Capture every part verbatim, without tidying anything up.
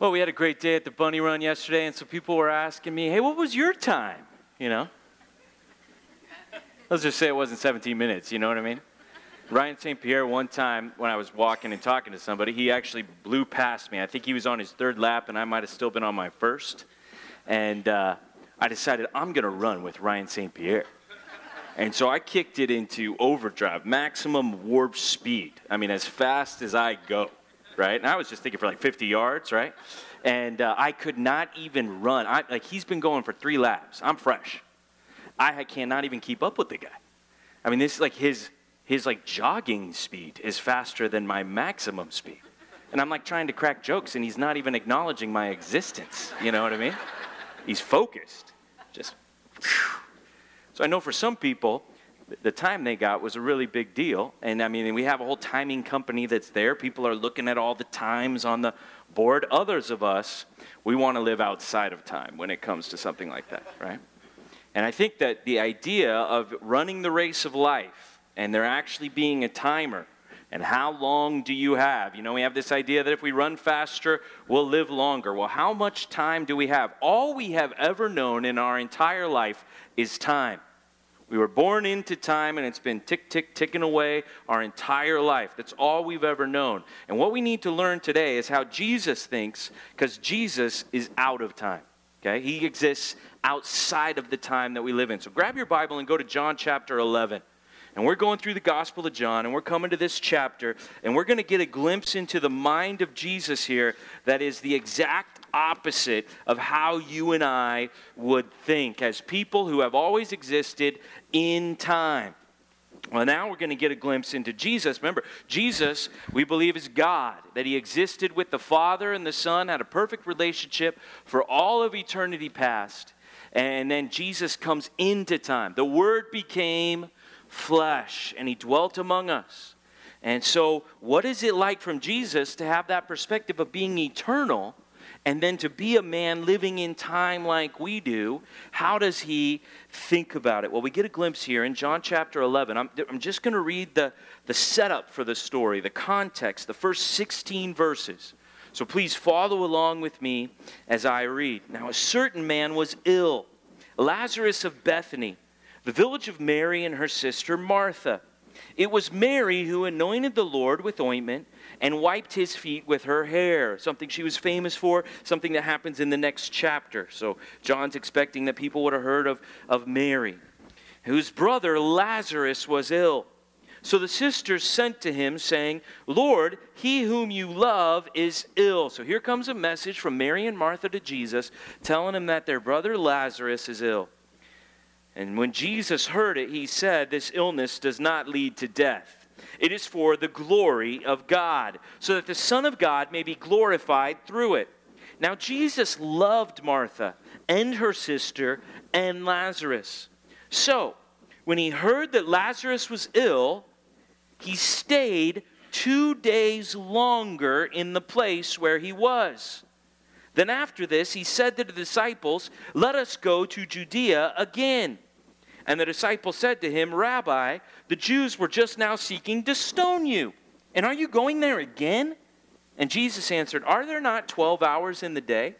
Well, we had a great day at the bunny run yesterday, and so people were asking me, hey, what was your time? You know? Let's just say it wasn't seventeen minutes, you know what I mean? Ryan Saint Pierre, one time when I was walking and talking to somebody, he actually blew past me. I think he was on his third lap, and I might have still been on my first. And uh, I decided I'm going to run with Ryan Saint Pierre. And so I kicked it into overdrive, maximum warp speed. I mean, as fast as I go. Right? And I was just thinking for like fifty yards, right? And uh, I could not even run. I, like, he's been going for three laps. I'm fresh. I cannot even keep up with the guy. I mean, this is like his, his like jogging speed is faster than my maximum speed. And I'm like trying to crack jokes, and he's not even acknowledging my existence. You know what I mean? He's focused. Just, whew. So I know for some people, the time they got was a really big deal. And I mean, we have a whole timing company that's there. People are looking at all the times on the board. Others of us, we want to live outside of time when it comes to something like that, right? And I think that the idea of running the race of life and there actually being a timer and how long do you have? You know, we have this idea that if we run faster, we'll live longer. Well, how much time do we have? All we have ever known in our entire life is time. We were born into time, and it's been tick, tick, ticking away our entire life. That's all we've ever known. And what we need to learn today is how Jesus thinks, because Jesus is out of time. Okay? He exists outside of the time that we live in. So grab your Bible and go to John chapter eleven. And we're going through the Gospel of John, and we're coming to this chapter, and we're going to get a glimpse into the mind of Jesus here that is the exact opposite of how you and I would think as people who have always existed in time. Well, now we're going to get a glimpse into Jesus. Remember, Jesus, we believe, is God, that he existed with the Father and the Son, had a perfect relationship for all of eternity past, and then Jesus comes into time. The Word became flesh, and he dwelt among us. And so, what is it like from Jesus to have that perspective of being eternal? And then to be a man living in time like we do, how does he think about it? Well, we get a glimpse here in John chapter eleven. I'm, I'm just going to read the, the setup for the story, the context, the first sixteen verses. So please follow along with me as I read. Now, a certain man was ill, Lazarus of Bethany, the village of Mary and her sister Martha. It was Mary who anointed the Lord with ointment and wiped his feet with her hair, something she was famous for, something that happens in the next chapter. So John's expecting that people would have heard of, of Mary, whose brother Lazarus was ill. So the sisters sent to him, saying, Lord, he whom you love is ill. So here comes a message from Mary and Martha to Jesus, telling him that their brother Lazarus is ill. And when Jesus heard it, he said, this illness does not lead to death. It is for the glory of God, so that the Son of God may be glorified through it. Now Jesus loved Martha and her sister and Lazarus. So when he heard that Lazarus was ill, he stayed two days longer in the place where he was. Then after this, he said to the disciples, let us go to Judea again. And the disciples said to him, Rabbi, the Jews were just now seeking to stone you. And are you going there again? And Jesus answered, are there not twelve hours in the day?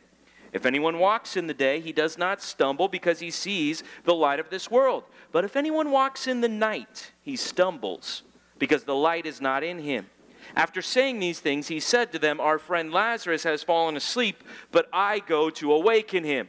If anyone walks in the day, he does not stumble because he sees the light of this world. But if anyone walks in the night, he stumbles because the light is not in him. After saying these things, he said to them, our friend Lazarus has fallen asleep, but I go to awaken him.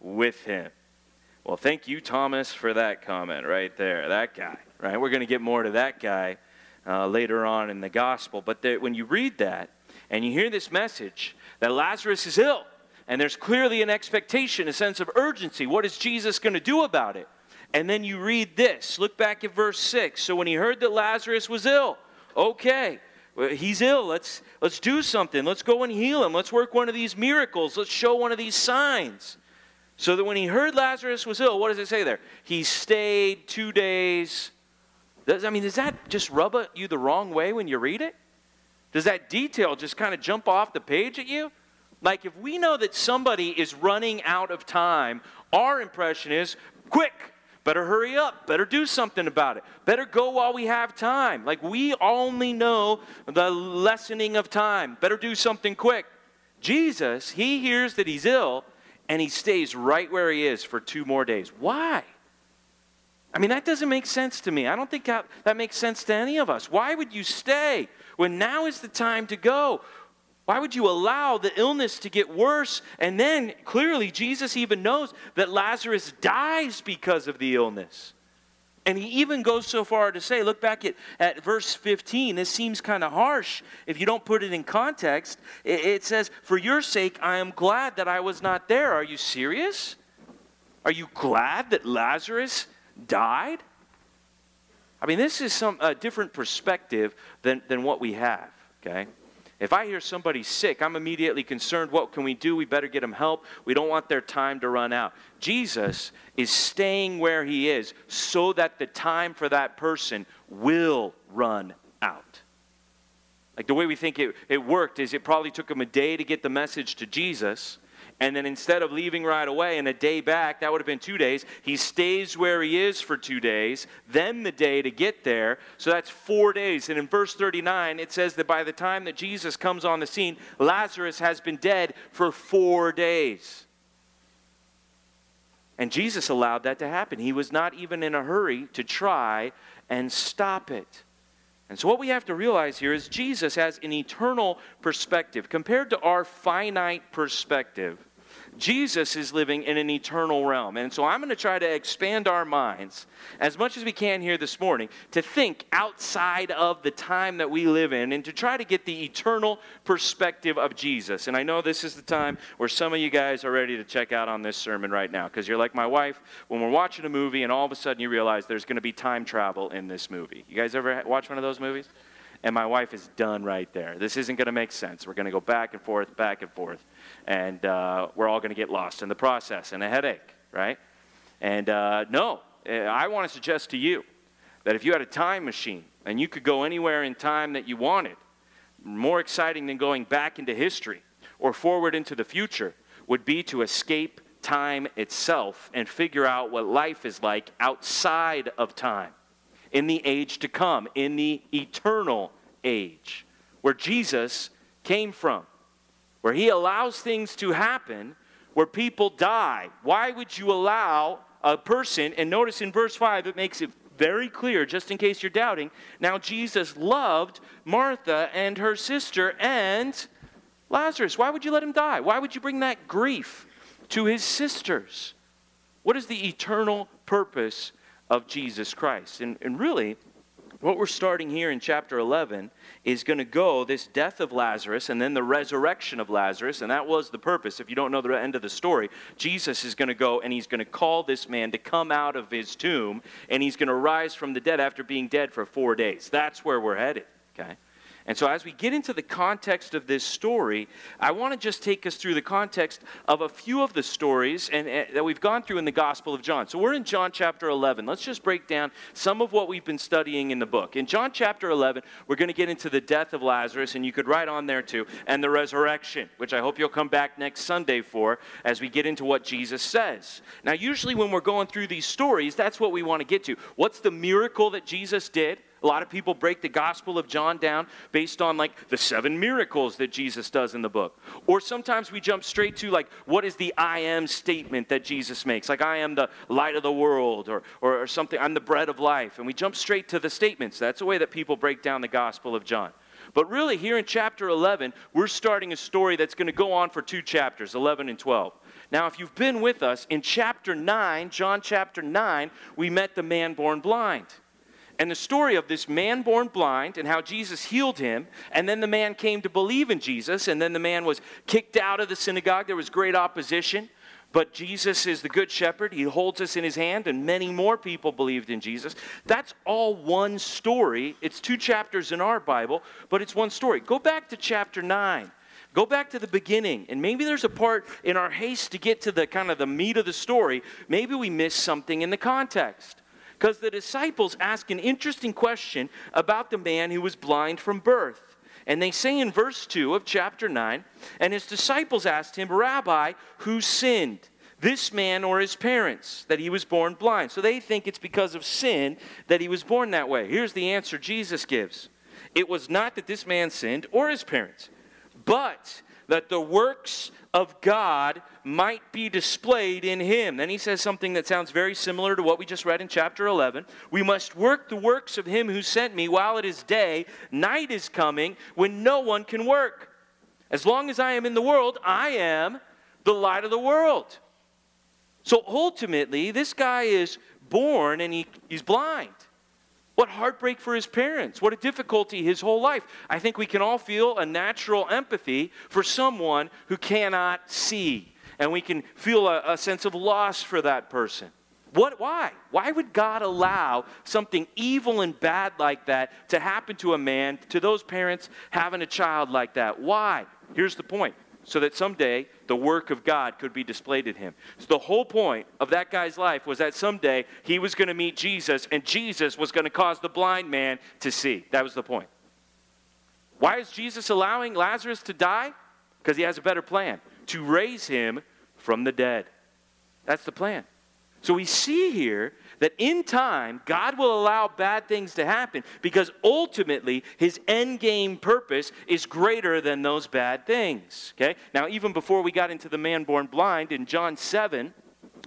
with him. Well, thank you, Thomas, for that comment right there. That guy, right? We're going to get more to that guy uh, later on in the gospel. But there, when you read that and you hear this message that Lazarus is ill, and there's clearly an expectation, a sense of urgency. What is Jesus going to do about it? And then you read this. Look back at verse six. So when he heard that Lazarus was ill, okay, He's ill. Let's let's do something. Let's go and heal him. Let's work one of these miracles. Let's show one of these signs. So that when he heard Lazarus was ill, what does it say there? He stayed two days. Does, I mean, does that just rub you the wrong way when you read it? Does that detail just kind of jump off the page at you? Like, if we know that somebody is running out of time, our impression is, quick, better hurry up, better do something about it, better go while we have time. Like, we only know the lessening of time, better do something quick. Jesus, he hears that he's ill, and he stays right where he is for two more days. Why? I mean, that doesn't make sense to me. I don't think that, that makes sense to any of us. Why would you stay when now is the time to go? Why would you allow the illness to get worse? And then, clearly, Jesus even knows that Lazarus dies because of the illness. And he even goes so far to say, look back at, at verse fifteen. This seems kind of harsh if you don't put it in context. It, it says, for your sake, I am glad that I was not there. Are you serious? Are you glad that Lazarus died? I mean, this is some a different perspective than, than what we have, okay? If I hear somebody's sick, I'm immediately concerned. What can we do? We better get them help. We don't want their time to run out. Jesus is staying where he is so that the time for that person will run out. Like the way we think it, it worked is it probably took him a day to get the message to Jesus. And then instead of leaving right away and a day back, that would have been two days. He stays where he is for two days, then the day to get there. So that's four days. And in verse thirty-nine, it says that by the time that Jesus comes on the scene, Lazarus has been dead for four days. And Jesus allowed that to happen. He was not even in a hurry to try and stop it. And so what we have to realize here is Jesus has an eternal perspective. Compared to our finite perspective, Jesus is living in an eternal realm. And so I'm going to try to expand our minds as much as we can here this morning to think outside of the time that we live in and to try to get the eternal perspective of Jesus. And I know this is the time where some of you guys are ready to check out on this sermon right now because you're like my wife when we're watching a movie and all of a sudden you realize there's going to be time travel in this movie. You guys ever watch one of those movies? And my wife is done right there. This isn't going to make sense. We're going to go back and forth, back and forth. And uh, we're all going to get lost in the process and a headache, right? And uh, no, I want to suggest to you that if you had a time machine and you could go anywhere in time that you wanted, more exciting than going back into history or forward into the future would be to escape time itself and figure out what life is like outside of time. In the age to come, in the eternal age, where Jesus came from, where he allows things to happen, where people die. Why would you allow a person, and notice in verse five, it makes it very clear, just in case you're doubting, now Jesus loved Martha and her sister and Lazarus. Why would you let him die? Why would you bring that grief to his sisters? What is the eternal purpose of Jesus Christ? And, and really, what we're starting here in chapter eleven is going to go this death of Lazarus and then the resurrection of Lazarus, and that was the purpose. If you don't know the end of the story, Jesus is going to go and he's going to call this man to come out of his tomb, and he's going to rise from the dead after being dead for four days. That's where we're headed, okay? And so as we get into the context of this story, I want to just take us through the context of a few of the stories and, and, that we've gone through in the Gospel of John. So we're in John chapter eleven. Let's just break down some of what we've been studying in the book. In John chapter eleven, we're going to get into the death of Lazarus, and you could write on there too, and the resurrection, which I hope you'll come back next Sunday for as we get into what Jesus says. Now, usually when we're going through these stories, that's what we want to get to. What's the miracle that Jesus did? A lot of people break the Gospel of John down based on, like, the seven miracles that Jesus does in the book. Or sometimes we jump straight to, like, what is the I am statement that Jesus makes? Like, I am the light of the world or, or, or something. I'm the bread of life. And we jump straight to the statements. That's the way that people break down the Gospel of John. But really, here in chapter eleven, we're starting a story that's going to go on for two chapters, eleven and twelve. Now, if you've been with us, in chapter nine, John chapter nine, we met the man born blind. And the story of this man born blind and how Jesus healed him, and then the man came to believe in Jesus, and then the man was kicked out of the synagogue. There was great opposition. But Jesus is the good shepherd. He holds us in his hand, and many more people believed in Jesus. That's all one story. It's two chapters in our Bible, but it's one story. Go back to chapter nine. Go back to the beginning, and maybe there's a part in our haste to get to the kind of the meat of the story. Maybe we miss something in the context, because the disciples ask an interesting question about the man who was blind from birth. And they say in verse two of chapter nine, and his disciples asked him, Rabbi, who sinned, this man or his parents, that he was born blind? So they think it's because of sin that he was born that way. Here's the answer Jesus gives. It was not that this man sinned or his parents, but that the works of God might be displayed in him. Then he says something that sounds very similar to what we just read in chapter eleven. We must work the works of him who sent me while it is day. Night is coming when no one can work. As long as I am in the world, I am the light of the world. So ultimately, this guy is born and he, he's blind. What heartbreak for his parents. What a difficulty his whole life. I think we can all feel a natural empathy for someone who cannot see. And we can feel a, a sense of loss for that person. What? Why? Why would God allow something evil and bad like that to happen to a man, to those parents having a child like that? Why? Here's the point. So that someday the work of God could be displayed in him. So the whole point of that guy's life was that someday he was going to meet Jesus, and Jesus was going to cause the blind man to see. That was the point. Why is Jesus allowing Lazarus to die? Because he has a better plan, to raise him from the dead. That's the plan. So we see here that in time, God will allow bad things to happen because ultimately his end game purpose is greater than those bad things. Okay? Now, even before we got into the man born blind in John seven,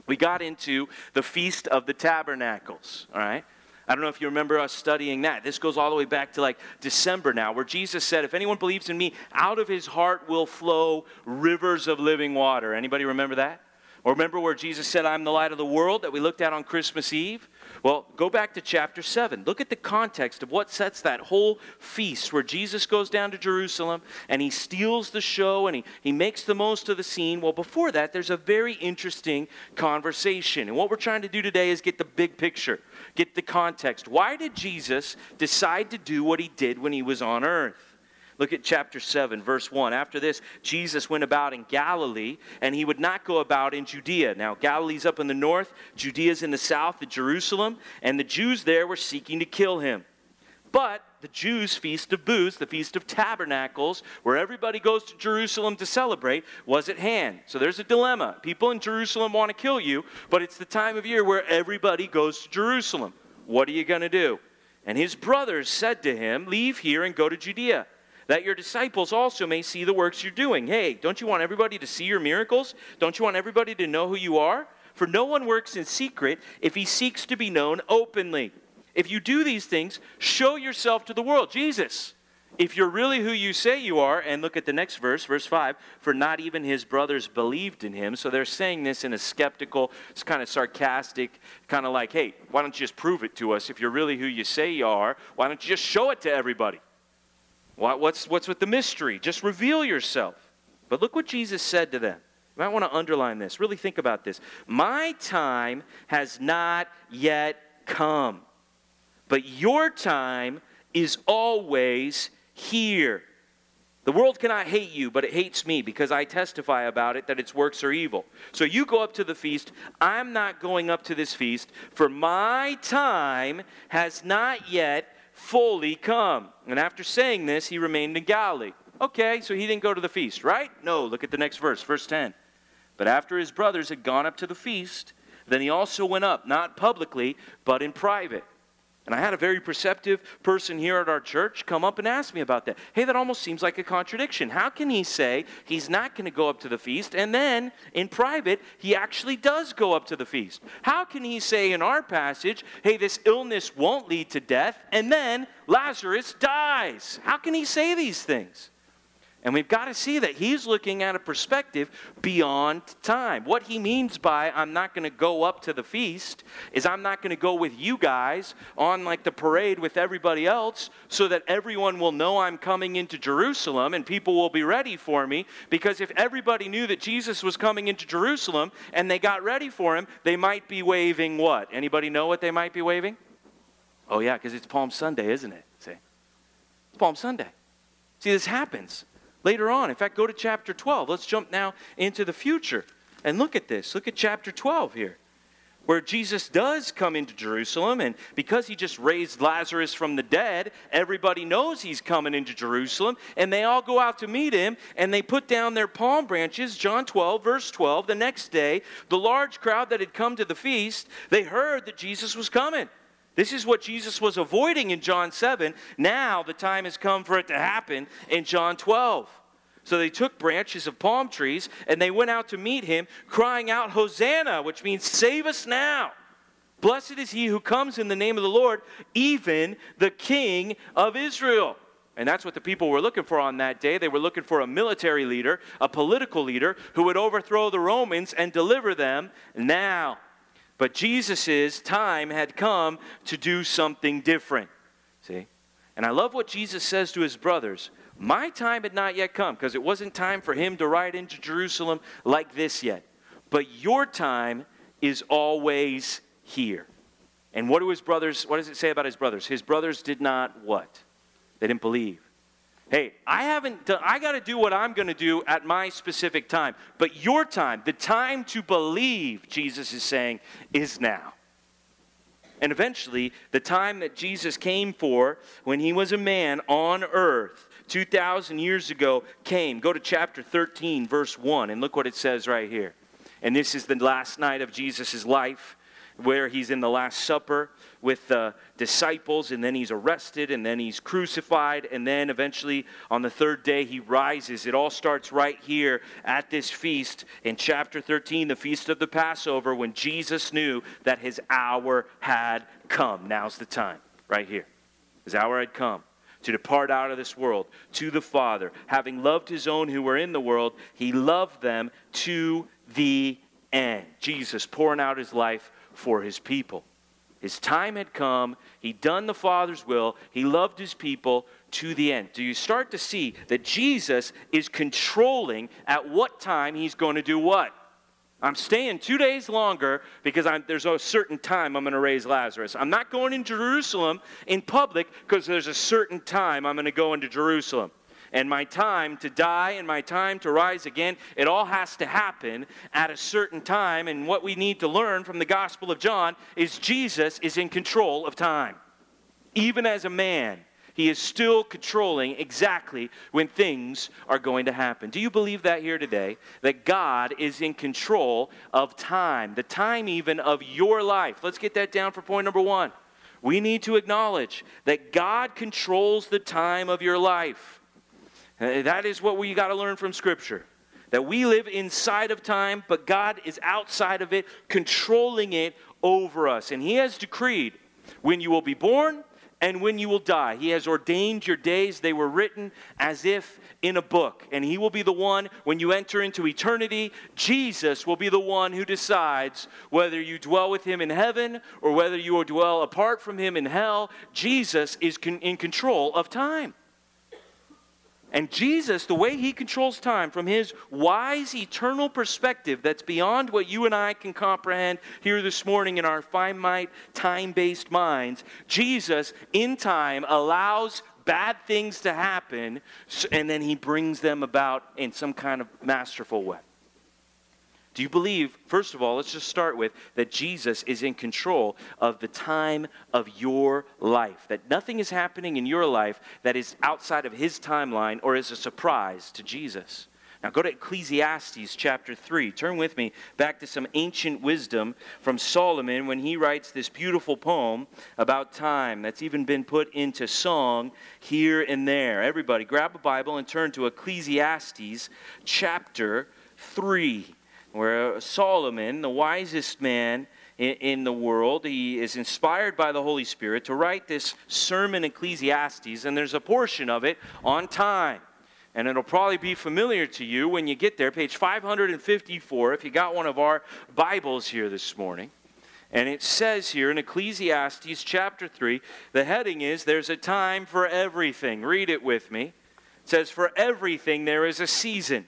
we got into the Feast of the Tabernacles. All right? I don't know if you remember us studying that. This goes all the way back to like December now, where Jesus said, if anyone believes in me, out of his heart will flow rivers of living water. Anybody remember that? Or remember where Jesus said, I'm the light of the world, that we looked at on Christmas Eve? Well, go back to chapter seven. Look at the context of what sets that whole feast where Jesus goes down to Jerusalem and he steals the show and he, he makes the most of the scene. Well, before that, there's a very interesting conversation. And what we're trying to do today is get the big picture, get the context. Why did Jesus decide to do what he did when he was on earth? Look at chapter seven, verse one. After this, Jesus went about in Galilee, and he would not go about in Judea. Now, Galilee's up in the north, Judea's in the south of Jerusalem, and the Jews there were seeking to kill him. But the Jews' Feast of Booths, the Feast of Tabernacles, where everybody goes to Jerusalem to celebrate, was at hand. So there's a dilemma. People in Jerusalem want to kill you, but it's the time of year where everybody goes to Jerusalem. What are you going to do? And his brothers said to him, leave here and go to Judea, that your disciples also may see the works you're doing. Hey, don't you want everybody to see your miracles? Don't you want everybody to know who you are? For no one works in secret if he seeks to be known openly. If you do these things, show yourself to the world. Jesus, if you're really who you say you are, and look at the next verse, verse five, for not even his brothers believed in him. So they're saying this in a skeptical, it's kind of sarcastic, kind of like, hey, why don't you just prove it to us? If you're really who you say you are, why don't you just show it to everybody? What's, what's with the mystery? Just reveal yourself. But look what Jesus said to them. You might want to underline this. Really think about this. My time has not yet come, but your time is always here. The world cannot hate you, but it hates me because I testify about it that its works are evil. So you go up to the feast. I'm not going up to this feast, for my time has not yet fully come. And after saying this, he remained in Galilee. Okay, so he didn't go to the feast, right? No, look at the next verse, verse ten. But after his brothers had gone up to the feast, then he also went up, not publicly, but in private. And I had a very perceptive person here at our church come up and ask me about that. Hey, that almost seems like a contradiction. How can he say he's not going to go up to the feast, and then in private, he actually does go up to the feast? How can he say in our passage, hey, this illness won't lead to death, and then Lazarus dies? How can he say these things? And we've got to see that he's looking at a perspective beyond time. What he means by I'm not going to go up to the feast is I'm not going to go with you guys on like the parade with everybody else so that everyone will know I'm coming into Jerusalem and people will be ready for me. Because if everybody knew that Jesus was coming into Jerusalem and they got ready for him, they might be waving what? Anybody know what they might be waving? Oh yeah, because it's Palm Sunday, isn't it? See, it's Palm Sunday. See, this happens later on. In fact, go to chapter twelve. Let's jump now into the future and look at this. Look at chapter twelve here, where Jesus does come into Jerusalem, and because he just raised Lazarus from the dead, everybody knows he's coming into Jerusalem, and they all go out to meet him, and they put down their palm branches. John twelve, verse twelve, the next day, the large crowd that had come to the feast, they heard that Jesus was coming. This is what Jesus was avoiding in John seven. Now the time has come for it to happen in John twelve. So they took branches of palm trees and they went out to meet him, crying out, Hosanna, which means save us now. Blessed is he who comes in the name of the Lord, even the King of Israel. And that's what the people were looking for on that day. They were looking for a military leader, a political leader who would overthrow the Romans and deliver them now. But Jesus' time had come to do something different. See? And I love what Jesus says to his brothers. My time had not yet come, because it wasn't time for him to ride into Jerusalem like this yet. But your time is always here. And what do his brothers, what does it say about his brothers? His brothers did not what? They didn't believe. Hey, I haven't done, I got to do what I'm going to do at my specific time. But your time, the time to believe, Jesus is saying, is now. And eventually, the time that Jesus came for when he was a man on earth two thousand years ago came. Go to chapter thirteen, verse one, and look what it says right here. And this is the last night of Jesus' life, where he's in the Last Supper with the disciples, and then he's arrested, and then he's crucified, and then eventually on the third day he rises. It all starts right here at this feast in chapter thirteen, the Feast of the Passover, when Jesus knew that his hour had come. Now's the time, right here. His hour had come to depart out of this world to the Father. Having loved his own who were in the world, he loved them to the end. Jesus pouring out his life for his people. His time had come. He'd done the Father's will. He loved his people to the end. Do you start to see that Jesus is controlling at what time he's going to do what? I'm staying two days longer because I'm, there's a certain time I'm going to raise Lazarus. I'm not going in Jerusalem in public because there's a certain time I'm going to go into Jerusalem. And my time to die and my time to rise again, it all has to happen at a certain time. And what we need to learn from the Gospel of John is Jesus is in control of time. Even as a man, he is still controlling exactly when things are going to happen. Do you believe that here today? That God is in control of time, the time even of your life. Let's get that down for point number one. We need to acknowledge that God controls the time of your life. That is what we got to learn from Scripture. That we live inside of time, but God is outside of it, controlling it over us. And he has decreed when you will be born and when you will die. He has ordained your days. They were written as if in a book. And he will be the one, when you enter into eternity, Jesus will be the one who decides whether you dwell with him in heaven or whether you will dwell apart from him in hell. Jesus is con- in control of time. And Jesus, the way he controls time from his wise, eternal perspective that's beyond what you and I can comprehend here this morning in our finite, time-based minds, Jesus, in time, allows bad things to happen, and then he brings them about in some kind of masterful way. Do you believe, first of all, let's just start with that Jesus is in control of the time of your life, that nothing is happening in your life that is outside of his timeline or is a surprise to Jesus? Now go to Ecclesiastes chapter three. Turn with me back to some ancient wisdom from Solomon when he writes this beautiful poem about time that's even been put into song here and there. Everybody grab a Bible and turn to Ecclesiastes chapter three. Where Solomon, the wisest man in, in the world, he is inspired by the Holy Spirit to write this sermon, Ecclesiastes, and there's a portion of it on time. And it'll probably be familiar to you when you get there, page five fifty-four, if you got one of our Bibles here this morning. And it says here in Ecclesiastes chapter three, the heading is, there's a time for everything. Read it with me. It says, for everything there is a season,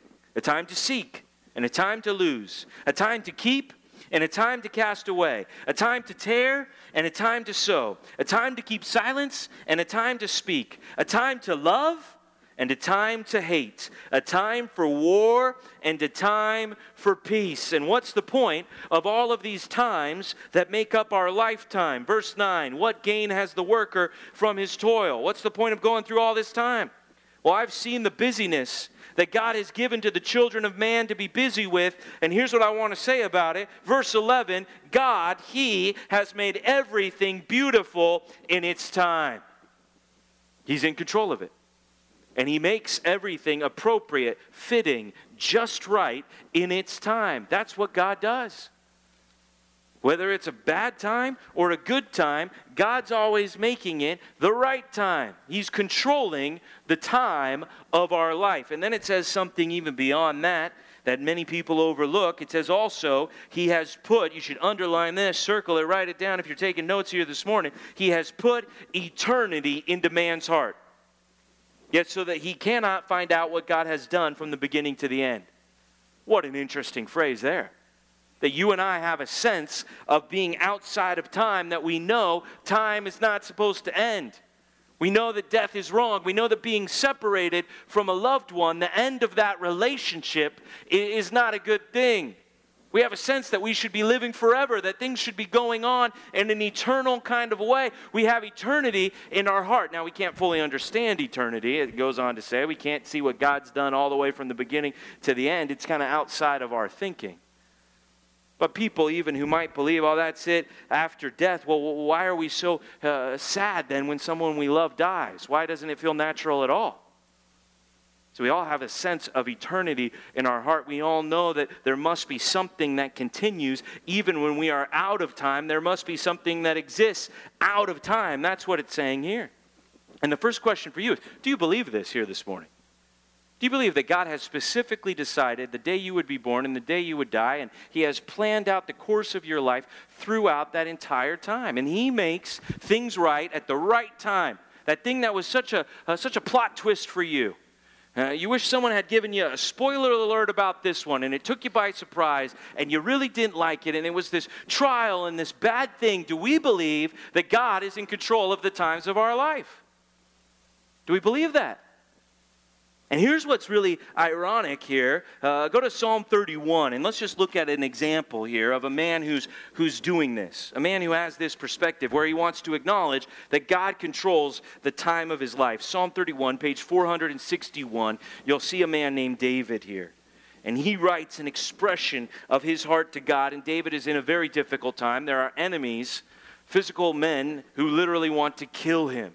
A time to seek and a time to lose. A time to keep and a time to cast away, a time to tear, and a time to sow, a time to keep silence, and a time to speak, a time to love, and a time to hate, a time for war, and a time for peace. And what's the point of all of these times that make up our lifetime? Verse nine, what gain has the worker from his toil? What's the point of going through all this time? Well, I've seen the busyness that God has given to the children of man to be busy with. And here's what I want to say about it. Verse eleven, God, He has made everything beautiful in its time. He's in control of it. And He makes everything appropriate, fitting, just right in its time. That's what God does. Whether it's a bad time or a good time, God's always making it the right time. He's controlling the time of our life. And then it says something even beyond that, that many people overlook. It says also, He has put, you should underline this, circle it, write it down if you're taking notes here this morning. He has put eternity into man's heart, yet so that he cannot find out what God has done from the beginning to the end. What an interesting phrase there. That you and I have a sense of being outside of time, that we know time is not supposed to end. We know that death is wrong. We know that being separated from a loved one, the end of that relationship, is not a good thing. We have a sense that we should be living forever, that things should be going on in an eternal kind of a way. We have eternity in our heart. Now, we can't fully understand eternity. It goes on to say we can't see what God's done all the way from the beginning to the end. It's kind of outside of our thinking. But people even who might believe, oh, that's it after death. Well, why are we so uh, sad then when someone we love dies? Why doesn't it feel natural at all? So we all have a sense of eternity in our heart. We all know that there must be something that continues even when we are out of time. There must be something that exists out of time. That's what it's saying here. And the first question for you is, do you believe this here this morning? Do you believe that God has specifically decided the day you would be born and the day you would die, and He has planned out the course of your life throughout that entire time? And He makes things right at the right time. That thing that was such a uh, such a plot twist for you. Uh, you wish someone had given you a spoiler alert about this one, and it took you by surprise, and you really didn't like it, and it was this trial and this bad thing. Do we believe that God is in control of the times of our life? Do we believe that? And here's what's really ironic here. Uh, go to Psalm thirty-one, and let's just look at an example here of a man who's who's doing this, a man who has this perspective where he wants to acknowledge that God controls the time of his life. Psalm thirty-one, page four sixty-one, you'll see a man named David here. And he writes an expression of his heart to God, and David is in a very difficult time. There are enemies, physical men, who literally want to kill him.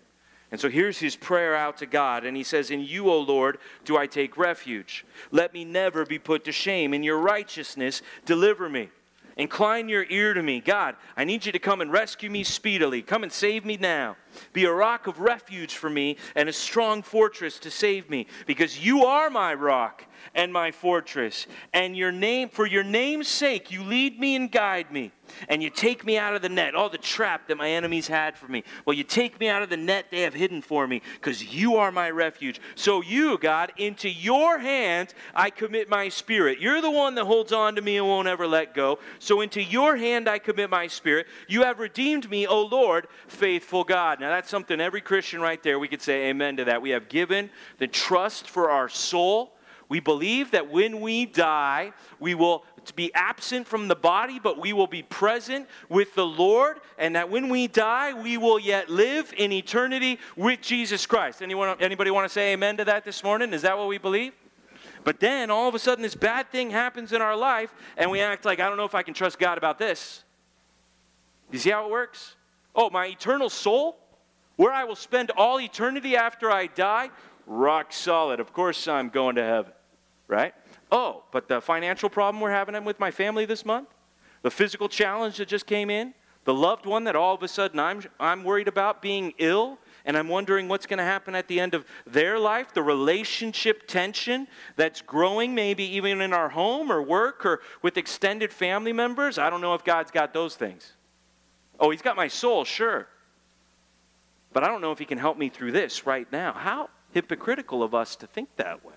And so here's his prayer out to God, and he says, in you, O Lord, do I take refuge. Let me never be put to shame. In your righteousness, deliver me. Incline your ear to me. God, I need you to come and rescue me speedily. Come and save me now. Be a rock of refuge for me and a strong fortress to save me, because you are my rock and my fortress, and your name, for your name's sake, you lead me and guide me, and you take me out of the net, all the trap that my enemies had for me. Well, you take me out of the net they have hidden for me, because you are my refuge. So you, God, into your hands I commit my spirit. You're the one that holds on to me and won't ever let go. So into your hand I commit my spirit. You have redeemed me, O Lord, faithful God. Now that's something every Christian right there, we could say amen to that. We have given the trust for our soul. We believe that when we die, we will to be absent from the body, but we will be present with the Lord, and that when we die, we will yet live in eternity with Jesus Christ. Anyone, anybody want to say amen to that this morning? Is that what we believe? But then, all of a sudden, this bad thing happens in our life, and we act like, I don't know if I can trust God about this. You see how it works? Oh, my eternal soul, where I will spend all eternity after I die, rock solid. Of course, I'm going to heaven, right? Oh, but the financial problem we're having with my family this month, the physical challenge that just came in, the loved one that all of a sudden I'm I'm worried about being ill, and I'm wondering what's going to happen at the end of their life, the relationship tension that's growing maybe even in our home or work or with extended family members. I don't know if God's got those things. Oh, he's got my soul, sure. But I don't know if he can help me through this right now. How hypocritical of us to think that way.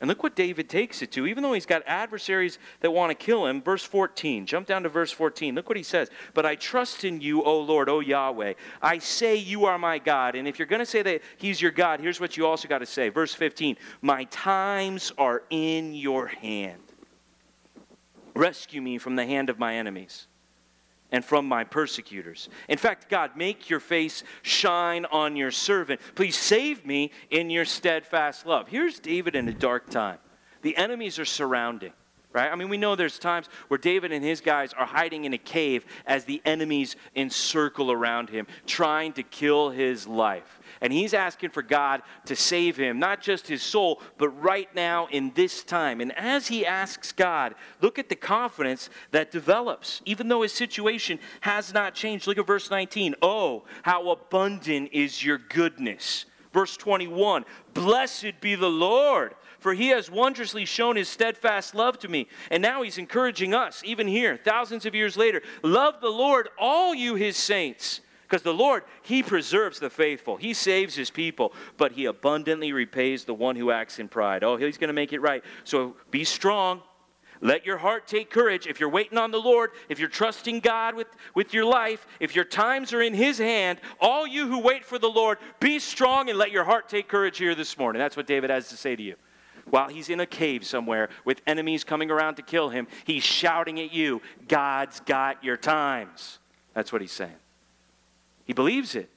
And look what David takes it to. Even though he's got adversaries that want to kill him, verse fourteen. Jump down to verse fourteen. Look what he says. But I trust in you, O Lord, O Yahweh. I say you are my God. And if you're going to say that he's your God, here's what you also got to say. Verse fifteen. My times are in your hand. Rescue me from the hand of my enemies and from my persecutors. In fact, God, make your face shine on your servant. Please save me in your steadfast love. Here's David in a dark time. The enemies are surrounding, right? I mean, we know there's times where David and his guys are hiding in a cave as the enemies encircle around him, trying to kill his life. And he's asking for God to save him, not just his soul, but right now in this time. And as he asks God, look at the confidence that develops, even though his situation has not changed. Look at verse nineteen. Oh, how abundant is your goodness. Verse twenty-one, blessed be the Lord, for he has wondrously shown his steadfast love to me. And now he's encouraging us, even here, thousands of years later, love the Lord, all you his saints. Because the Lord, he preserves the faithful. He saves his people, but he abundantly repays the one who acts in pride. Oh, he's going to make it right. So be strong. Let your heart take courage. If you're waiting on the Lord, if you're trusting God with, with your life, if your times are in his hand, all you who wait for the Lord, be strong and let your heart take courage here this morning. That's what David has to say to you. While he's in a cave somewhere with enemies coming around to kill him, he's shouting at you, God's got your times. That's what he's saying. He believes it.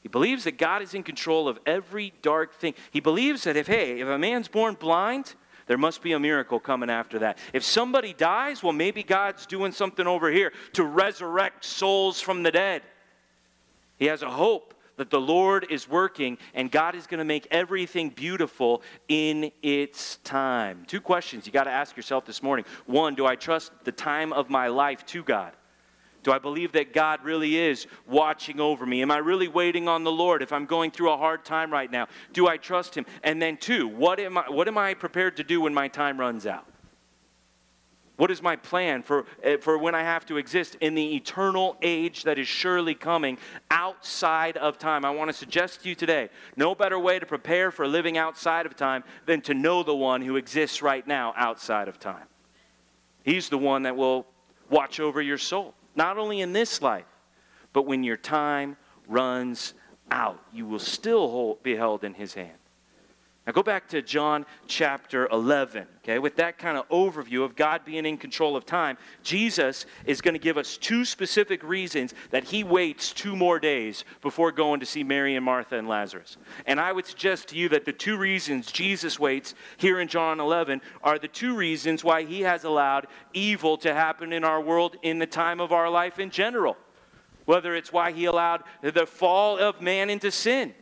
He believes that God is in control of every dark thing. He believes that if, hey, if a man's born blind, there must be a miracle coming after that. If somebody dies, well, maybe God's doing something over here to resurrect souls from the dead. He has a hope that the Lord is working and God is going to make everything beautiful in its time. Two questions you got to ask yourself this morning. One, do I trust the time of my life to God? Do I believe that God really is watching over me? Am I really waiting on the Lord if I'm going through a hard time right now? Do I trust him? And then two, what am I, what am I prepared to do when my time runs out? What is my plan for, for when I have to exist in the eternal age that is surely coming outside of time? I want to suggest to you today, no better way to prepare for living outside of time than to know the one who exists right now outside of time. He's the one that will watch over your soul. Not only in this life, but when your time runs out, you will still hold, be held in his hand. Now go back to John chapter eleven, okay? With that kind of overview of God being in control of time, Jesus is going to give us two specific reasons that he waits two more days before going to see Mary and Martha and Lazarus. And I would suggest to you that the two reasons Jesus waits here in John eleven are the two reasons why he has allowed evil to happen in our world in the time of our life in general. Whether it's why he allowed the fall of man into sin.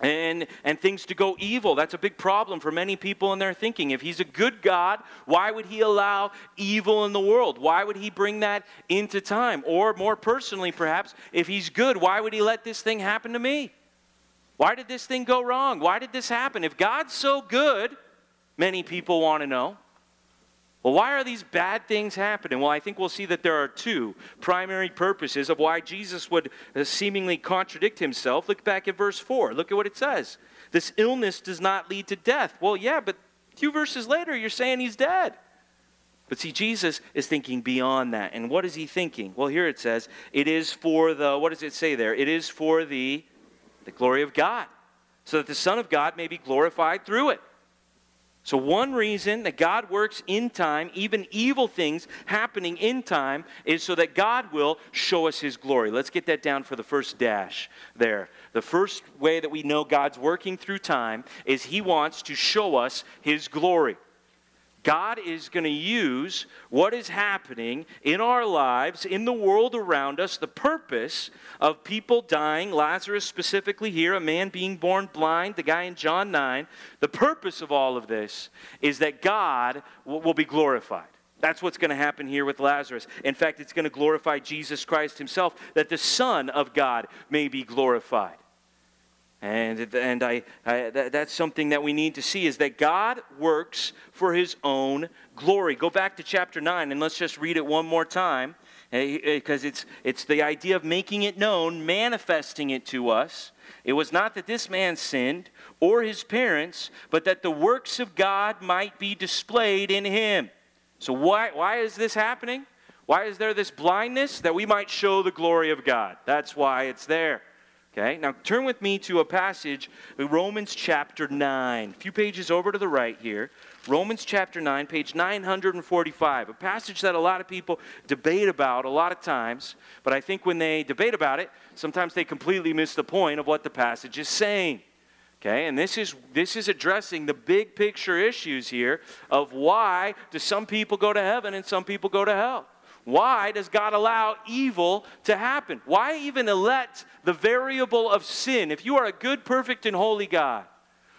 And and things to go evil. That's a big problem for many people in their thinking. If he's a good God, why would he allow evil in the world? Why would he bring that into time? Or more personally, perhaps, if he's good, why would he let this thing happen to me? Why did this thing go wrong? Why did this happen? If God's so good, many people want to know, well, why are these bad things happening? Well, I think we'll see that there are two primary purposes of why Jesus would seemingly contradict himself. Look back at verse four. Look at what it says. This illness does not lead to death. Well, yeah, but a few verses later, you're saying he's dead. But see, Jesus is thinking beyond that. And what is he thinking? Well, here it says, it is for the, what does it say there? It is for the, the glory of God, so that the Son of God may be glorified through it. So one reason that God works in time, even evil things happening in time, is so that God will show us his glory. Let's get that down for the first dash there. The first way that we know God's working through time is he wants to show us his glory. God is going to use what is happening in our lives, in the world around us, the purpose of people dying, Lazarus specifically here, a man being born blind, the guy in John nine. The purpose of all of this is that God will be glorified. That's what's going to happen here with Lazarus. In fact, it's going to glorify Jesus Christ himself, that the Son of God may be glorified. And and I, I that, that's something that we need to see, is that God works for his own glory. Go back to chapter nine and let's just read it one more time, because it's it's the idea of making it known, manifesting it to us. It was not that this man sinned or his parents, but that the works of God might be displayed in him. So why why is this happening? Why is there this blindness? That we might show the glory of God. That's why it's there. Okay, now turn with me to a passage, Romans chapter nine. A few pages over to the right here. Romans chapter nine, page nine forty-five. A passage that a lot of people debate about a lot of times. But I think when they debate about it, sometimes they completely miss the point of what the passage is saying. Okay, and this is this is addressing the big picture issues here of why do some people go to heaven and some people go to hell? Why does God allow evil to happen? Why even elect the variable of sin? If you are a good, perfect, and holy God,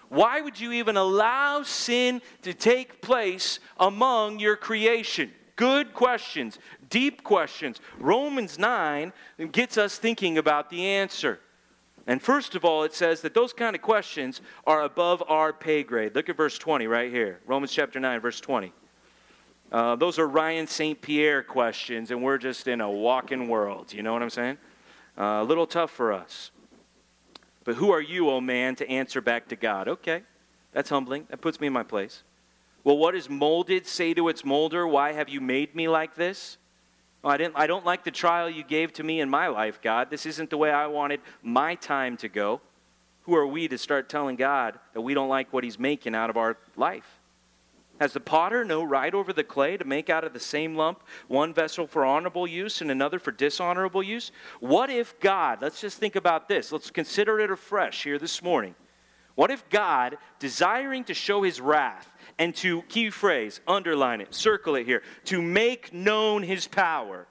why would you even allow sin to take place among your creation? Good questions, deep questions. Romans nine gets us thinking about the answer. And first of all, it says that those kind of questions are above our pay grade. Look at verse twenty right here. Romans chapter nine, verse twenty. Uh, those are Ryan Saint Pierre questions, and we're just in a walking world. You know what I'm saying? Uh, a little tough for us. But who are you, O man, to answer back to God? Okay, that's humbling. That puts me in my place. Well, what is molded say to its molder? Why have you made me like this? Oh, I didn't. I don't like the trial you gave to me in my life, God. This isn't the way I wanted my time to go. Who are we to start telling God that we don't like what he's making out of our life? Has the potter no right over the clay to make out of the same lump one vessel for honorable use and another for dishonorable use? What if God, let's just think about this. Let's consider it afresh here this morning. What if God, desiring to show his wrath and to, key phrase, underline it, circle it here, to make known his power,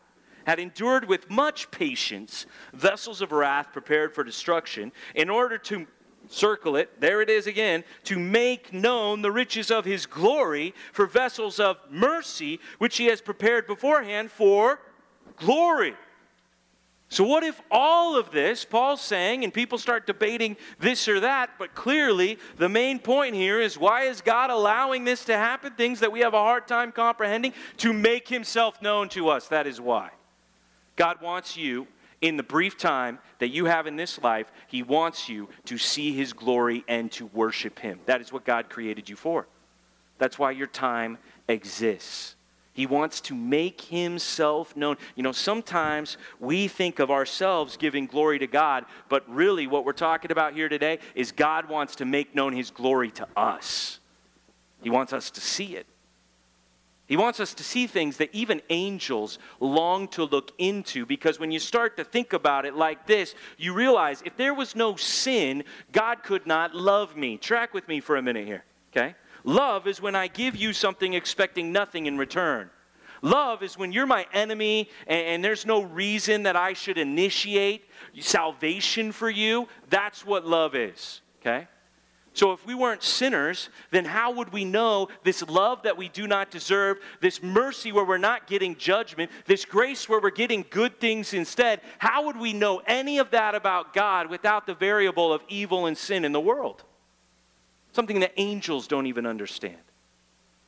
had endured with much patience vessels of wrath prepared for destruction in order to... Circle it. There it is again. To make known the riches of his glory for vessels of mercy, which he has prepared beforehand for glory. So what if all of this, Paul's saying, and people start debating this or that, but clearly the main point here is, why is God allowing this to happen? Things that we have a hard time comprehending, to make himself known to us. That is why. God wants you, in the brief time that you have in this life, he wants you to see his glory and to worship him. That is what God created you for. That's why your time exists. He wants to make himself known. You know, sometimes we think of ourselves giving glory to God, but really what we're talking about here today is God wants to make known his glory to us. He wants us to see it. He wants us to see things that even angels long to look into, because when you start to think about it like this, you realize if there was no sin, God could not love me. Track with me for a minute here, okay? Love is when I give you something expecting nothing in return. Love is when you're my enemy and, and there's no reason that I should initiate salvation for you. That's what love is, okay? So if we weren't sinners, then how would we know this love that we do not deserve, this mercy where we're not getting judgment, this grace where we're getting good things instead? How would we know any of that about God without the variable of evil and sin in the world? Something that angels don't even understand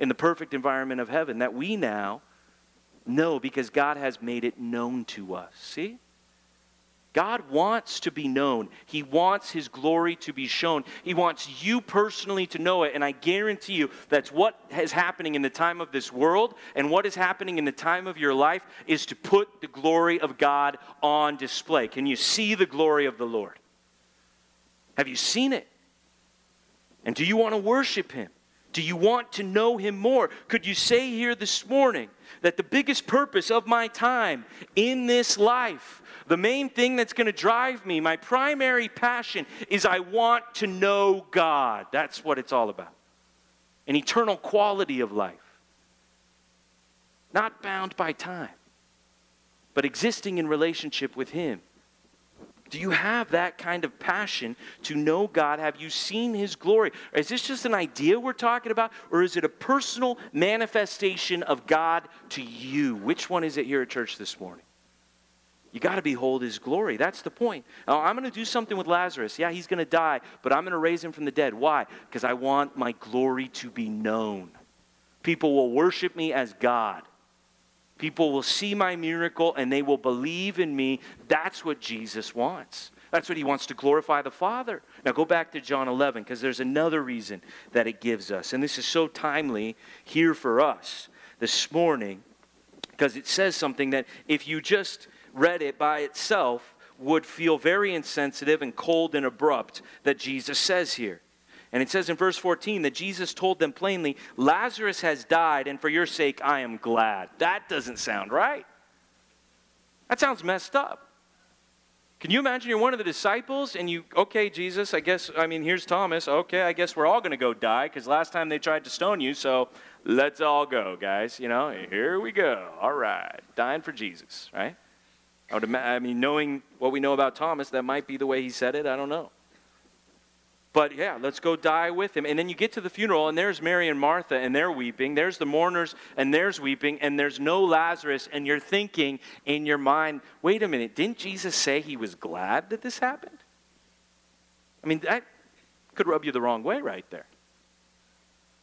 in the perfect environment of heaven, that we now know because God has made it known to us. See? God wants to be known. He wants his glory to be shown. He wants you personally to know it. And I guarantee you that's what is happening in the time of this world, and what is happening in the time of your life is to put the glory of God on display. Can you see the glory of the Lord? Have you seen it? And do you want to worship him? Do you want to know him more? Could you say here this morning that the biggest purpose of my time in this life, the main thing that's going to drive me, my primary passion, is I want to know God. That's what it's all about. An eternal quality of life. Not bound by time, but existing in relationship with him. Do you have that kind of passion to know God? Have you seen his glory? Is this just an idea we're talking about? Or is it a personal manifestation of God to you? Which one is it here at church this morning? You got to behold his glory. That's the point. Now, I'm going to do something with Lazarus. Yeah, he's going to die, but I'm going to raise him from the dead. Why? Because I want my glory to be known. People will worship me as God. People will see my miracle and they will believe in me. That's what Jesus wants. That's what he wants, to glorify the Father. Now go back to John eleven, because there's another reason that it gives us. And this is so timely here for us this morning, because it says something that if you just read it by itself would feel very insensitive and cold and abrupt that Jesus says here. And it says in verse fourteen that Jesus told them plainly, Lazarus has died, and for your sake I am glad. That doesn't sound right. That sounds messed up. Can you imagine you're one of the disciples and you, okay, Jesus, I guess, I mean, here's Thomas. Okay, I guess we're all going to go die because last time they tried to stone you, so let's all go, guys. You know, here we go. All right, dying for Jesus, right? I would imagine, I mean, knowing what we know about Thomas, that might be the way he said it. I don't know. But yeah, let's go die with him. And then you get to the funeral, and there's Mary and Martha, and they're weeping. There's the mourners, and there's weeping, and there's no Lazarus. And you're thinking in your mind, wait a minute, didn't Jesus say he was glad that this happened? I mean, that could rub you the wrong way right there.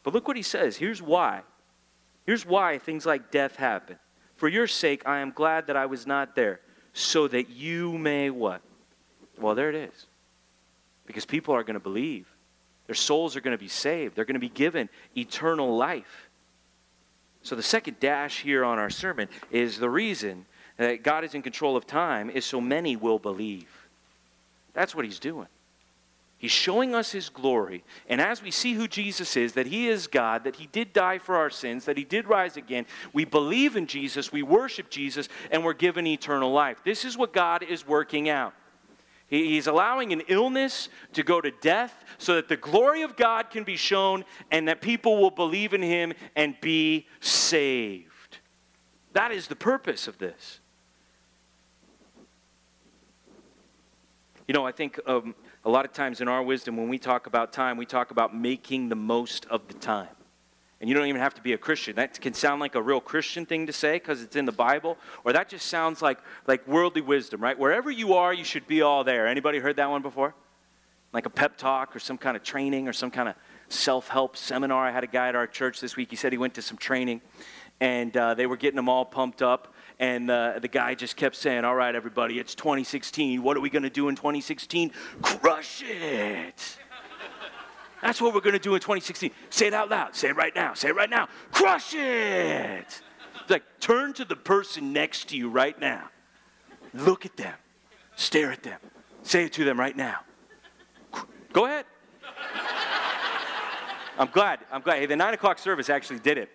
But look what he says. Here's why. Here's why things like death happen. For your sake, I am glad that I was not there, so that you may what? Well, there it is. Because people are going to believe. Their souls are going to be saved. They're going to be given eternal life. So the second dash here on our sermon is the reason that God is in control of time is so many will believe. That's what he's doing. He's showing us his glory. And as we see who Jesus is, that he is God, that he did die for our sins, that he did rise again, we believe in Jesus, we worship Jesus, and we're given eternal life. This is what God is working out. He's allowing an illness to go to death so that the glory of God can be shown and that people will believe in him and be saved. That is the purpose of this. You know, I think um, a lot of times in our wisdom, when we talk about time, we talk about making the most of the time. And you don't even have to be a Christian. That can sound like a real Christian thing to say because it's in the Bible. Or that just sounds like, like worldly wisdom, right? Wherever you are, you should be all there. Anybody heard that one before? Like a pep talk or some kind of training or some kind of self-help seminar. I had a guy at our church this week. He said he went to some training. And uh, they were getting them all pumped up. And uh, the guy just kept saying, all right, everybody, it's twenty sixteen. What are we going to do in twenty sixteen? Crush it. That's what we're going to do in twenty sixteen. Say it out loud. Say it right now. Say it right now. Crush it. Like, turn to the person next to you right now. Look at them. Stare at them. Say it to them right now. Go ahead. I'm glad. I'm glad. Hey, the nine o'clock service actually did it.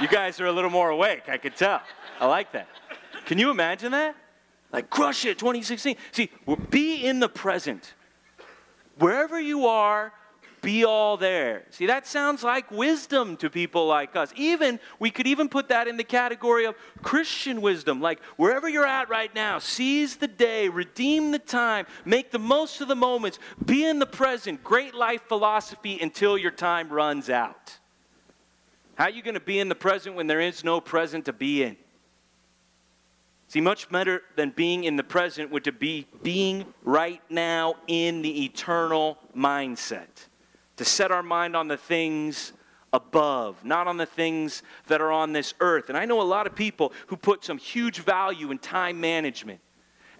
You guys are a little more awake. I could tell. I like that. Can you imagine that? Like, crush it, twenty sixteen. See, be in the present. Wherever you are, be all there. See, that sounds like wisdom to people like us. Even, we could even put that in the category of Christian wisdom. Like, wherever you're at right now, seize the day, redeem the time, make the most of the moments, be in the present. Great life philosophy until your time runs out. How are you going to be in the present when there is no present to be in? See, much better than being in the present would to be being right now in the eternal mindset. To set our mind on the things above, not on the things that are on this earth. And I know a lot of people who put some huge value in time management.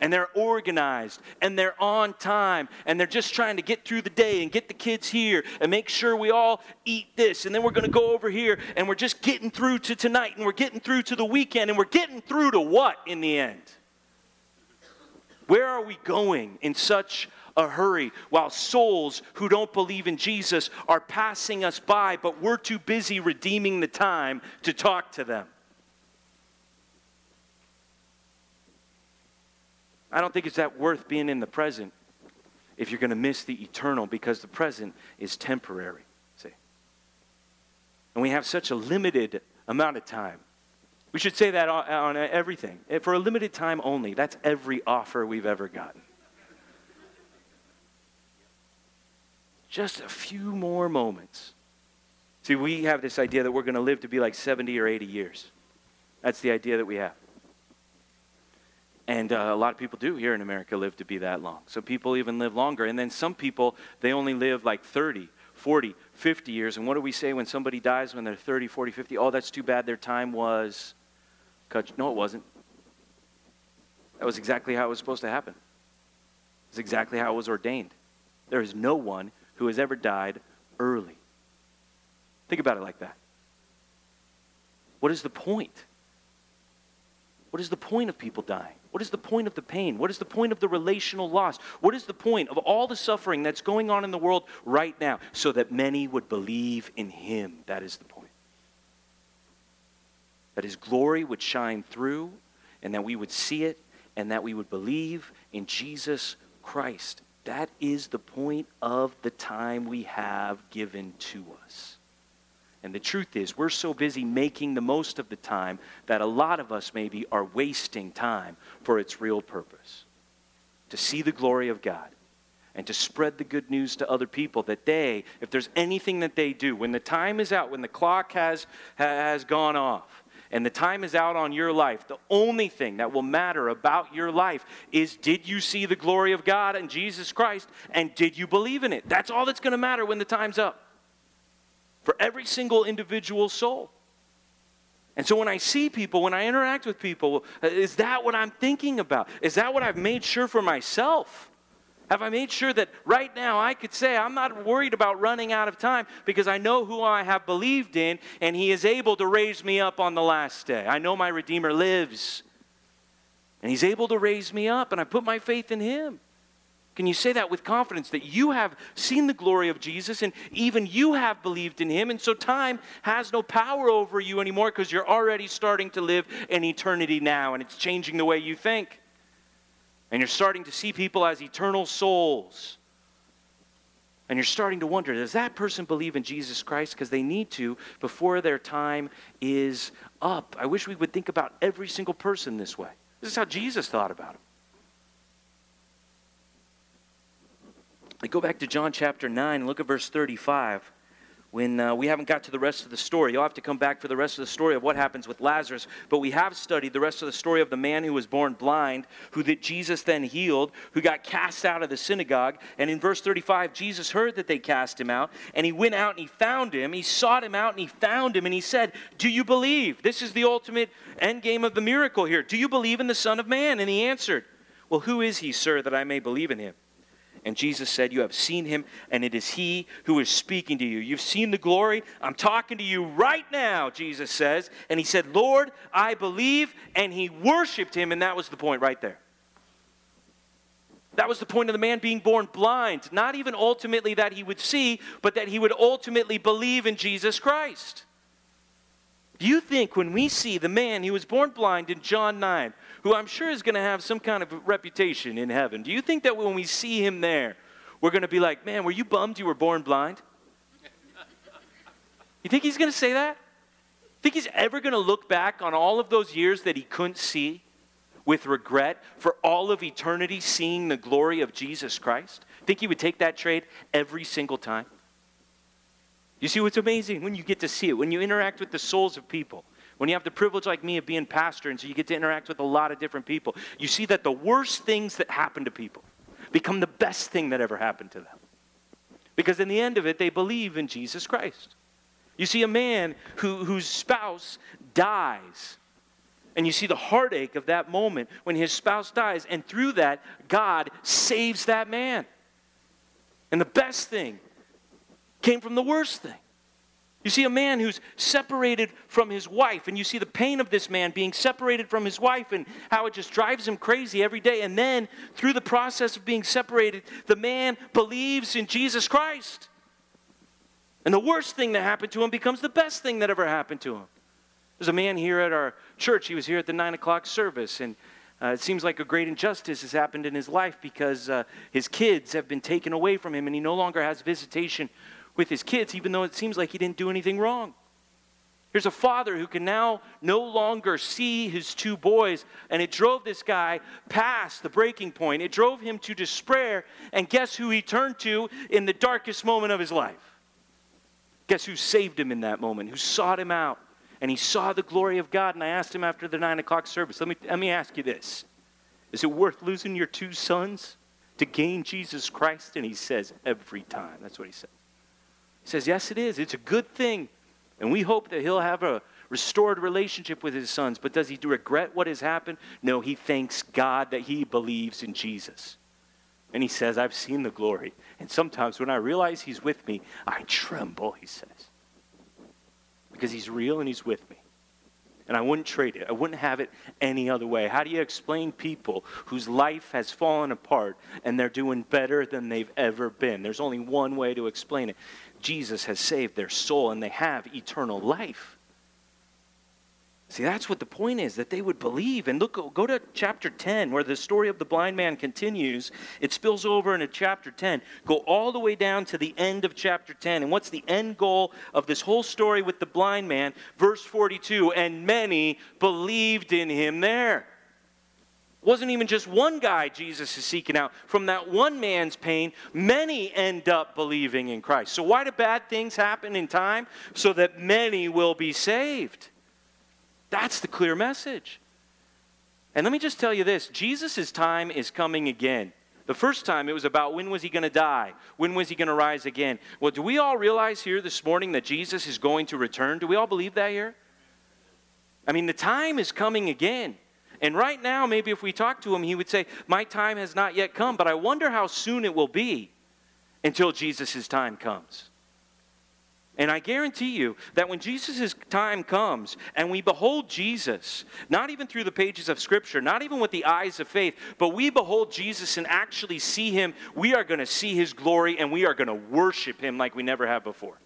And they're organized, and they're on time, and they're just trying to get through the day and get the kids here and make sure we all eat this, and then we're going to go over here, and we're just getting through to tonight, and we're getting through to the weekend, and we're getting through to what in the end? Where are we going in such a hurry while souls who don't believe in Jesus are passing us by, but we're too busy redeeming the time to talk to them? I don't think it's that worth being in the present if you're going to miss the eternal, because the present is temporary. See? And we have such a limited amount of time. We should say that on, on everything. For a limited time only. That's every offer we've ever gotten. Just a few more moments. See, we have this idea that we're going to live to be like seventy or eighty years. That's the idea that we have. And uh, a lot of people do here in America live to be that long. So people even live longer. And then some people, they only live like thirty, forty, fifty years. And what do we say when somebody dies when they're thirty, forty, fifty? Oh, that's too bad. Their time was cut. No, it wasn't. That was exactly how it was supposed to happen. It's exactly how it was ordained. There is no one who has ever died early. Think about it like that. What is the point? What is the point of people dying? What is the point of the pain? What is the point of the relational loss? What is the point of all the suffering that's going on in the world right now? So that many would believe in him. That is the point. That his glory would shine through, and that we would see it, and that we would believe in Jesus Christ. That is the point of the time we have given to us. And the truth is, we're so busy making the most of the time that a lot of us maybe are wasting time for its real purpose. To see the glory of God and to spread the good news to other people, that they, if there's anything that they do, when the time is out, when the clock has, has gone off and the time is out on your life, the only thing that will matter about your life is, did you see the glory of God and Jesus Christ, and did you believe in it? That's all that's going to matter when the time's up. For every single individual soul. And so when I see people, when I interact with people, is that what I'm thinking about? Is that what I've made sure for myself? Have I made sure that right now I could say I'm not worried about running out of time, because I know who I have believed in, and he is able to raise me up on the last day. I know my Redeemer lives, and he's able to raise me up, and I put my faith in him. Can you say that with confidence, that you have seen the glory of Jesus and even you have believed in him, and so time has no power over you anymore, because you're already starting to live in eternity now, and it's changing the way you think. And you're starting to see people as eternal souls. And you're starting to wonder, does that person believe in Jesus Christ? Because they need to before their time is up. I wish we would think about every single person this way. This is how Jesus thought about him. I go back to John chapter nine and look at verse thirty-five. When uh, we haven't got to the rest of the story. You'll have to come back for the rest of the story of what happens with Lazarus. But we have studied the rest of the story of the man who was born blind, who that Jesus then healed, who got cast out of the synagogue. And in verse thirty-five, Jesus heard that they cast him out, and he went out and he found him. He sought him out and he found him, and he said, "Do you believe?" This is the ultimate end game of the miracle here. "Do you believe in the Son of Man?" And he answered, "Well, who is he, sir, that I may believe in him?" And Jesus said, "You have seen him, and it is he who is speaking to you. You've seen the glory. I'm talking to you right now," Jesus says. And he said, "Lord, I believe." And he worshiped him, and that was the point right there. That was the point of the man being born blind. Not even ultimately that he would see, but that he would ultimately believe in Jesus Christ. Do you think when we see the man who was born blind in John nine, who I'm sure is going to have some kind of reputation in heaven, do you think that when we see him there, we're going to be like, "Man, were you bummed you were born blind?" You think he's going to say that? Think he's ever going to look back on all of those years that he couldn't see with regret for all of eternity seeing the glory of Jesus Christ? Think he would take that trade every single time? You see what's amazing when you get to see it, when you interact with the souls of people, when you have the privilege like me of being pastor, and so you get to interact with a lot of different people, you see that the worst things that happen to people become the best thing that ever happened to them. Because in the end of it, they believe in Jesus Christ. You see a man who, whose spouse dies, and you see the heartache of that moment when his spouse dies, and through that, God saves that man. And the best thing came from the worst thing. You see a man who's separated from his wife, and you see the pain of this man being separated from his wife and how it just drives him crazy every day. And then, through the process of being separated, the man believes in Jesus Christ. And the worst thing that happened to him becomes the best thing that ever happened to him. There's a man here at our church. He was here at the nine o'clock service, and Uh, it seems like a great injustice has happened in his life because uh, his kids have been taken away from him, and he no longer has visitation with his kids, even though it seems like he didn't do anything wrong. Here's a father who can now no longer see his two boys, and it drove this guy past the breaking point. It drove him to despair, and guess who he turned to in the darkest moment of his life? Guess who saved him in that moment, who sought him out? And he saw the glory of God, and I asked him after the nine o'clock service, let me, let me ask you this. Is it worth losing your two sons to gain Jesus Christ? And he says, every time. That's what he said. He says, yes, it is. It's a good thing. And we hope that he'll have a restored relationship with his sons. But does he regret what has happened? No, he thanks God that he believes in Jesus. And he says, I've seen the glory. And sometimes when I realize he's with me, I tremble, he says. Because he's real and he's with me. And I wouldn't trade it. I wouldn't have it any other way. How do you explain people whose life has fallen apart and they're doing better than they've ever been? There's only one way to explain it. Jesus has saved their soul and they have eternal life. See, that's what the point is, that they would believe. And look, go to chapter ten, where the story of the blind man continues. It spills over into chapter ten. Go all the way down to the end of chapter ten. And what's the end goal of this whole story with the blind man? Verse forty-two, and many believed in him there. It wasn't even just one guy Jesus is seeking out. From that one man's pain, many end up believing in Christ. So why do bad things happen in time? So that many will be saved. That's the clear message. And let me just tell you this. Jesus' time is coming again. The first time it was about when was he going to die? When was he going to rise again? Well, do we all realize here this morning that Jesus is going to return? Do we all believe that here? I mean, the time is coming again. And right now, maybe if we talked to him, he would say, my time has not yet come, but I wonder how soon it will be until Jesus' time comes. And I guarantee you that when Jesus' time comes and we behold Jesus, not even through the pages of Scripture, not even with the eyes of faith, but we behold Jesus and actually see him, we are going to see his glory and we are going to worship him like we never have before.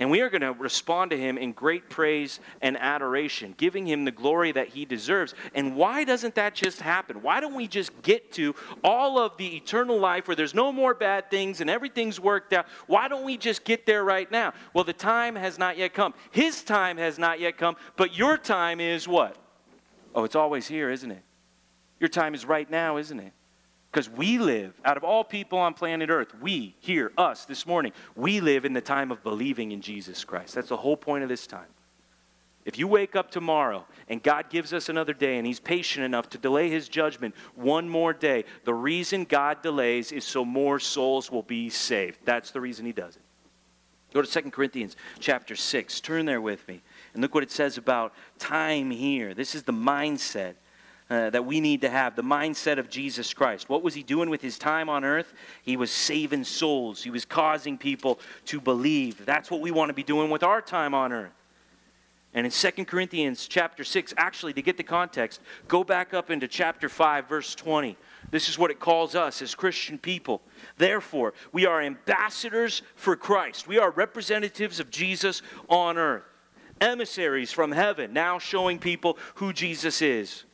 And we are going to respond to him in great praise and adoration, giving him the glory that he deserves. And why doesn't that just happen? Why don't we just get to all of the eternal life where there's no more bad things and everything's worked out? Why don't we just get there right now? Well, the time has not yet come. His time has not yet come, but your time is what? Oh, it's always here, isn't it? Your time is right now, isn't it? Because we live, out of all people on planet Earth, we, here, us, this morning, we live in the time of believing in Jesus Christ. That's the whole point of this time. If you wake up tomorrow and God gives us another day and he's patient enough to delay his judgment one more day, the reason God delays is so more souls will be saved. That's the reason he does it. Go to Second Corinthians chapter six. Turn there with me. And look what it says about time here. This is the mindset Uh, that we need to have, the mindset of Jesus Christ. What was he doing with his time on earth? He was saving souls. He was causing people to believe. That's what we want to be doing with our time on earth. And in Second Corinthians chapter six, actually, to get the context, go back up into chapter five, verse twenty. This is what it calls us as Christian people. Therefore, we are ambassadors for Christ. We are representatives of Jesus on earth, emissaries from heaven, now showing people who Jesus is.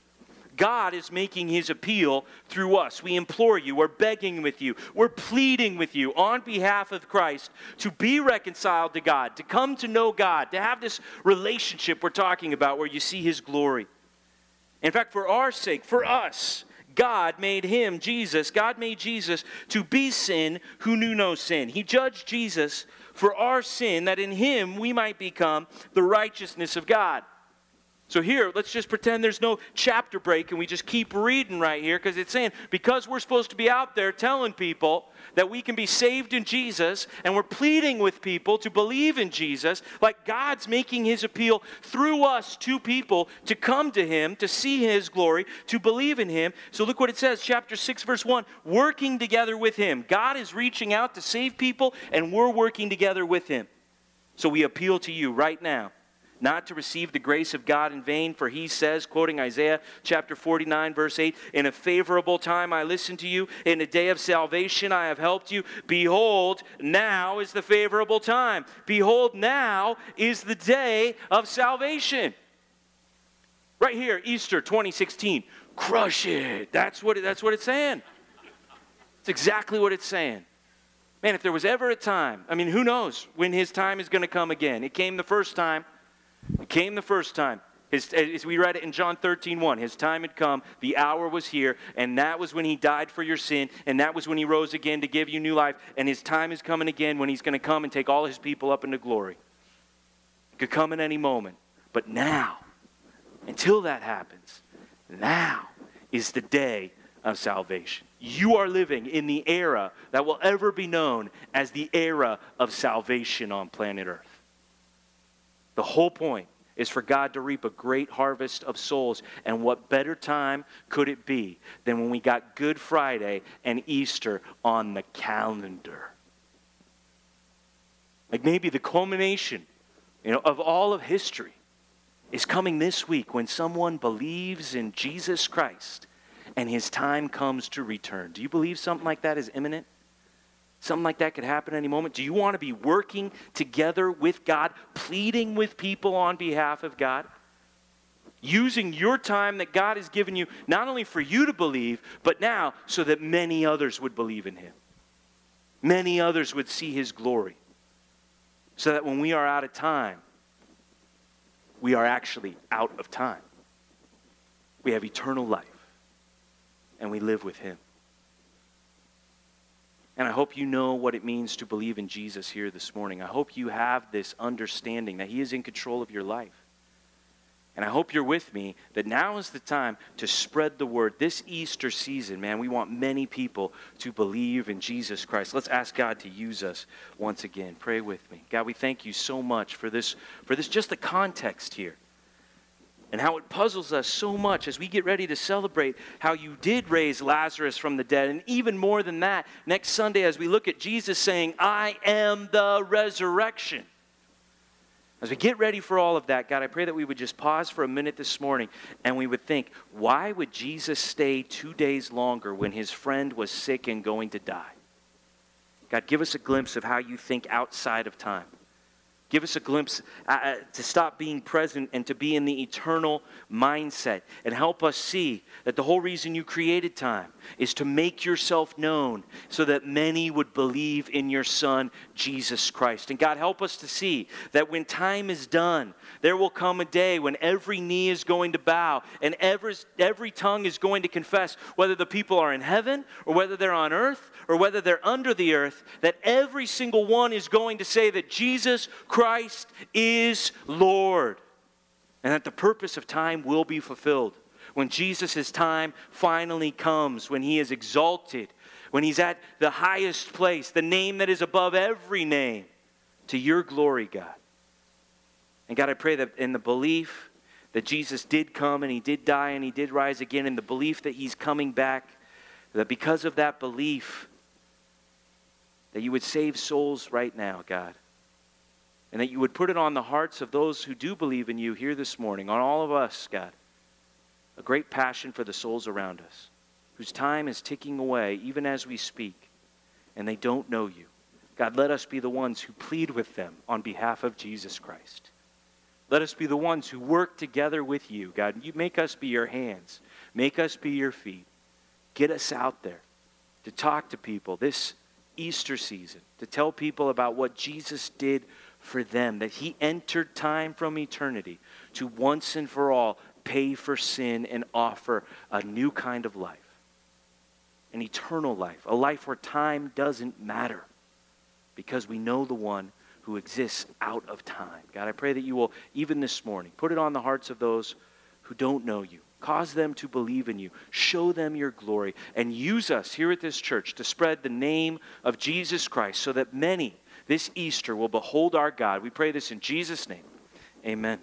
God is making his appeal through us. We implore you, we're begging with you, we're pleading with you on behalf of Christ to be reconciled to God, to come to know God, to have this relationship we're talking about where you see his glory. In fact, for our sake, for us, God made him, Jesus, God made Jesus to be sin who knew no sin. He judged Jesus for our sin that in him we might become the righteousness of God. So here, let's just pretend there's no chapter break and we just keep reading right here because it's saying, because we're supposed to be out there telling people that we can be saved in Jesus and we're pleading with people to believe in Jesus, like God's making his appeal through us to people to come to him, to see his glory, to believe in him. So look what it says, chapter six, verse one, working together with him. God is reaching out to save people and we're working together with him. So we appeal to you right now not to receive the grace of God in vain, for he says, quoting Isaiah chapter forty-nine, verse eight, "In a favorable time I listened to you. In a day of salvation I have helped you. Behold, now is the favorable time. Behold, now is the day of salvation." Right here, Easter twenty sixteen. Crush it. That's what it, that's what it's saying. It's exactly what it's saying. Man, if there was ever a time, I mean, who knows when his time is going to come again. It came the first time. It came the first time. His, as we read it in John thirteen one, his time had come, the hour was here, and that was when he died for your sin, and that was when he rose again to give you new life, and his time is coming again when he's going to come and take all his people up into glory. It could come at any moment. But now, until that happens, now is the day of salvation. You are living in the era that will ever be known as the era of salvation on planet Earth. The whole point is for God to reap a great harvest of souls. And what better time could it be than when we got Good Friday and Easter on the calendar? Like maybe the culmination, you know, of all of history is coming this week when someone believes in Jesus Christ and his time comes to return. Do you believe something like that is imminent? Something like that could happen any moment. Do you want to be working together with God, pleading with people on behalf of God? Using your time that God has given you, not only for you to believe, but now so that many others would believe in him. Many others would see his glory. So that when we are out of time, we are actually out of time. We have eternal life, and we live with him. And I hope you know what it means to believe in Jesus here this morning. I hope you have this understanding that he is in control of your life. And I hope you're with me that now is the time to spread the word. This Easter season, man, we want many people to believe in Jesus Christ. Let's ask God to use us once again. Pray with me. God, we thank you so much for this, for this, just the context here. And how it puzzles us so much as we get ready to celebrate how you did raise Lazarus from the dead. And even more than that, next Sunday as we look at Jesus saying, "I am the resurrection." As we get ready for all of that, God, I pray that we would just pause for a minute this morning and we would think, why would Jesus stay two days longer when his friend was sick and going to die? God, give us a glimpse of how you think outside of time. Give us a glimpse uh, to stop being present and to be in the eternal mindset, and help us see that the whole reason you created time is to make yourself known so that many would believe in your Son, Jesus Christ. And God, help us to see that when time is done, there will come a day when every knee is going to bow and every, every tongue is going to confess, whether the people are in heaven or whether they're on earth or whether they're under the earth, that every single one is going to say that Jesus Christ Christ is Lord, and that the purpose of time will be fulfilled. When Jesus' time finally comes, when he is exalted, when he's at the highest place, the name that is above every name, to your glory, God. And God, I pray that in the belief that Jesus did come and he did die and he did rise again, in the belief that he's coming back, that because of that belief, that you would save souls right now, God. And that you would put it on the hearts of those who do believe in you here this morning, on all of us, God, a great passion for the souls around us, whose time is ticking away even as we speak, and they don't know you. God, let us be the ones who plead with them on behalf of Jesus Christ. Let us be the ones who work together with you, God. You make us be your hands. Make us be your feet. Get us out there to talk to people this Easter season, to tell people about what Jesus did for them, that he entered time from eternity to once and for all pay for sin and offer a new kind of life, an eternal life, a life where time doesn't matter because we know the one who exists out of time. God, I pray that you will, even this morning, put it on the hearts of those who don't know you. Cause them to believe in you. Show them your glory, and use us here at this church to spread the name of Jesus Christ so that many this Easter will behold our God. We pray this in Jesus' name. Amen.